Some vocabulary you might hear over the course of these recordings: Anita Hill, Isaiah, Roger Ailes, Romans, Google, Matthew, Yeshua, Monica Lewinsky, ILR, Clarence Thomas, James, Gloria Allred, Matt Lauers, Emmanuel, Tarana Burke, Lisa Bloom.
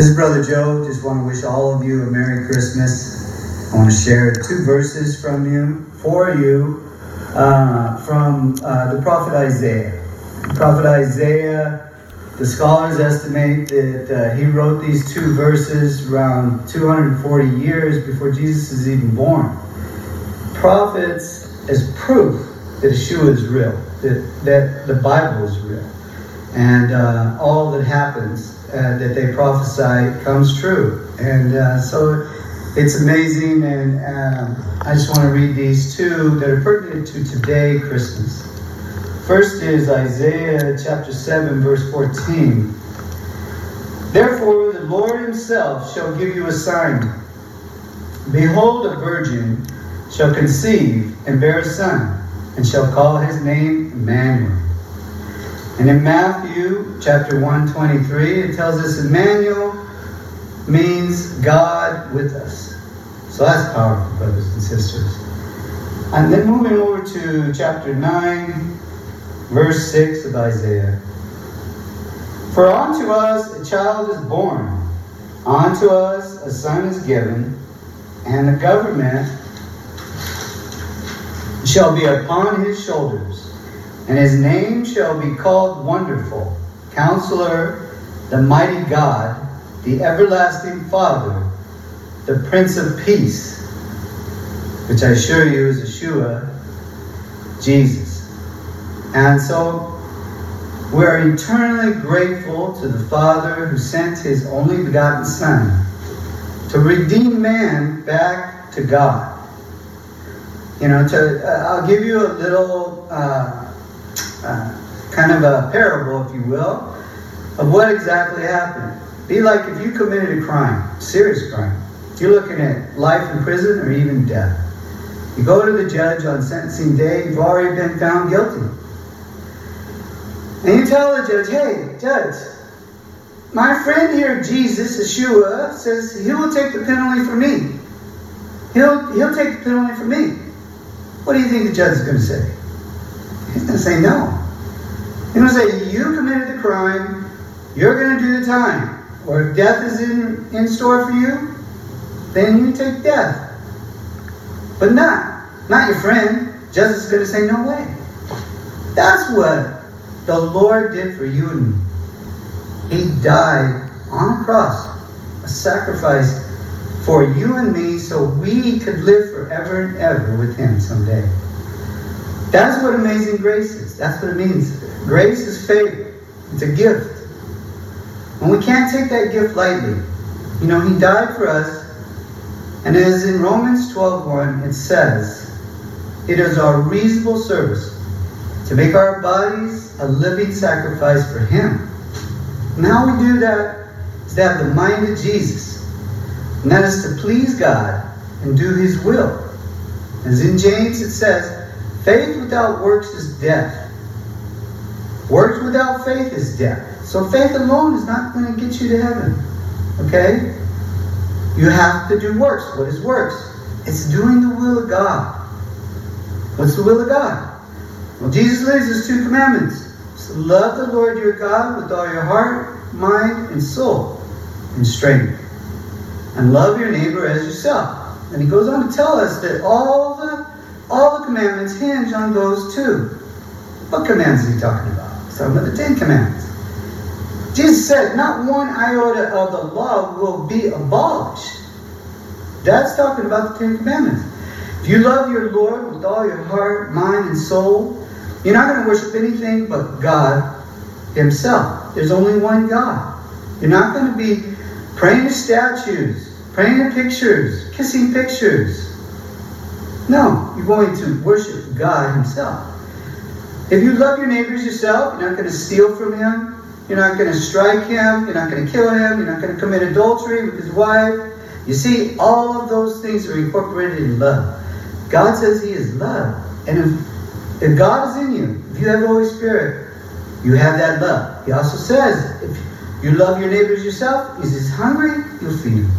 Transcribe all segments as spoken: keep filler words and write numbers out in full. This is Brother Joe. Just want to wish all of you a Merry Christmas. I want to share two verses from you, for you, uh, from uh, the prophet Isaiah. The prophet Isaiah, the scholars estimate that uh, he wrote these two verses around two hundred forty years before Jesus is even born. Prophets as proof that Yeshua is real, that, that the Bible is real, and uh, all that happens Uh, that they prophesy comes true. And uh, so it's amazing, and uh, I just want to read these two that are pertinent to today, Christmas. First is Isaiah chapter seven, verse fourteen. Therefore the Lord himself shall give you a sign. Behold, a virgin shall conceive and bear a son, and shall call his name Emmanuel. And in Matthew chapter one twenty-three, it tells us Emmanuel means God with us. So that's powerful, brothers and sisters. And then moving over to chapter nine, verse six of Isaiah. For unto us a child is born, unto us a son is given, and the government shall be upon his shoulders. And his name shall be called Wonderful, Counselor, the Mighty God, the Everlasting Father, the Prince of Peace, which I assure you is Yeshua, Jesus. And so we're eternally grateful to the Father who sent his only begotten Son to redeem man back to God. You know, to, uh, I'll give you a little... Uh, Uh, kind of a parable, if you will, of what exactly happened. Be like if you committed a crime, serious crime. You're looking at life in prison or even death. You go to the judge on sentencing day, you've already been found guilty. And you tell the judge, hey, judge, my friend here, Jesus, Yeshua, says he will take the penalty for me. He'll, he'll take the penalty for me. What do you think the judge is going to say? He's going to say no. He's going to say, you committed the crime, you're going to do the time. Or if death is in, in store for you, then you take death. But not, not your friend. Justice is going to say, no way. That's what the Lord did for you and me. He died on a cross, a sacrifice for you and me so we could live forever and ever with him someday. That's what amazing grace is. That's what it means. Grace is favor. It's a gift. And we can't take that gift lightly. You know, he died for us. And as in Romans twelve one, it says, it is our reasonable service to make our bodies a living sacrifice for him. And how we do that is to have the mind of Jesus. And that is to please God and do his will. As in James it says, faith without works is death. Works without faith is death. So faith alone is not going to get you to heaven. Okay? You have to do works. What is works? It's doing the will of God. What's the will of God? Well, Jesus leaves us two commandments. So love the Lord your God with all your heart, mind, and soul, and strength. And love your neighbor as yourself. And he goes on to tell us that all the All the commandments hinge on those two. What commands is he talking about? He's talking about the Ten Commandments. Jesus said, not one iota of the law will be abolished. That's talking about the Ten Commandments. If you love your Lord with all your heart, mind, and soul, you're not going to worship anything but God himself. There's only one God. You're not going to be praying to statues, praying to pictures, kissing pictures. No, you're going to worship God himself. If you love your neighbors yourself, you're not going to steal from him. You're not going to strike him. You're not going to kill him. You're not going to commit adultery with his wife. You see, all of those things are incorporated in love. God says he is love. And if, if God is in you, if you have the Holy Spirit, you have that love. He also says, if you love your neighbors yourself, if he's hungry, you'll feed him.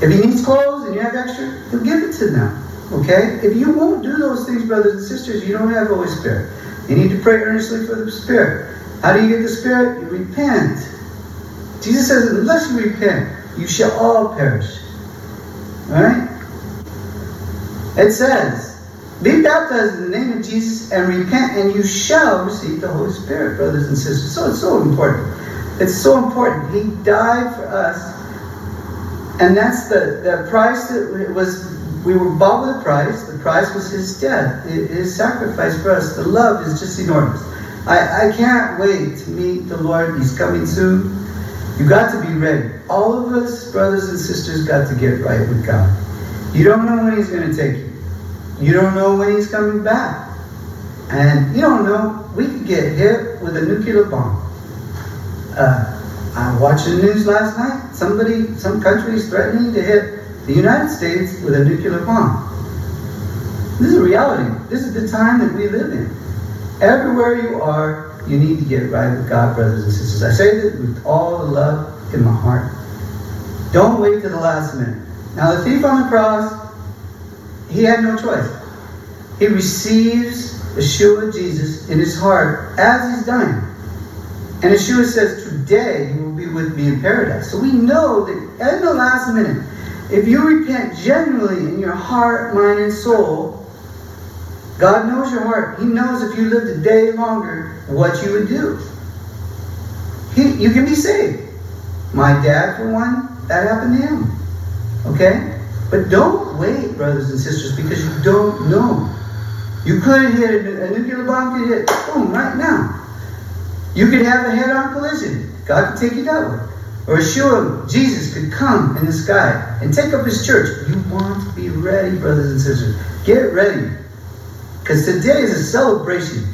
If he needs clothes and you have extra, he'll give it to them. Okay? If you won't do those things, brothers and sisters, you don't have the Holy Spirit. You need to pray earnestly for the Spirit. How do you get the Spirit? You repent. Jesus says, unless you repent, you shall all perish. Alright? It says, be baptized in the name of Jesus and repent, and you shall receive the Holy Spirit, brothers and sisters. So it's so important. It's so important. He died for us. And that's the, the price that was, we were bought with a price. The price was His death, His sacrifice for us. The love is just enormous. I, I can't wait to meet the Lord. He's coming soon. You got to be ready. All of us, brothers and sisters, got to get right with God. You don't know when He's going to take you. You don't know when He's coming back. And you don't know, we could get hit with a nuclear bomb. Uh, I watched the news last night. Somebody, some country is threatening to hit the United States with a nuclear bomb. This is reality. This is the time that we live in. Everywhere you are, you need to get right with God, brothers and sisters. I say that with all the love in my heart. Don't wait to the last minute. Now the thief on the cross, he had no choice. He receives Yeshua, Jesus, in his heart as he's dying. And Yeshua says, today you will be with me in paradise. So we know that at the last minute, if you repent genuinely in your heart, mind, and soul, God knows your heart. He knows if you lived a day longer, what you would do. He, you can be saved. My dad, for one, that happened to him. Okay? But don't wait, brothers and sisters, because you don't know. You could hit a, a nuclear bomb, could hit, boom, right now. You could have a head-on collision. God could take you that way. Or Yeshua, Jesus, could come in the sky and take up His church. You want to be ready, brothers and sisters. Get ready. Because today is a celebration.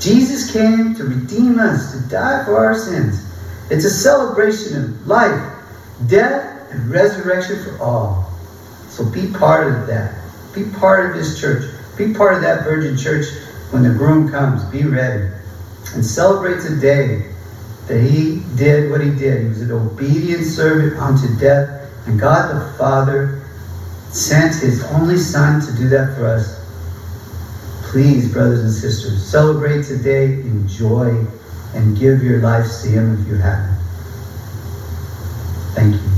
Jesus came to redeem us, to die for our sins. It's a celebration of life, death, and resurrection for all. So be part of that. Be part of His church. Be part of that virgin church. When the groom comes, be ready. And celebrate today that He did what He did. He was an obedient servant unto death. And God the Father sent His only Son to do that for us. Please, brothers and sisters, celebrate today, enjoy, and give your life to Him if you have it. Thank you.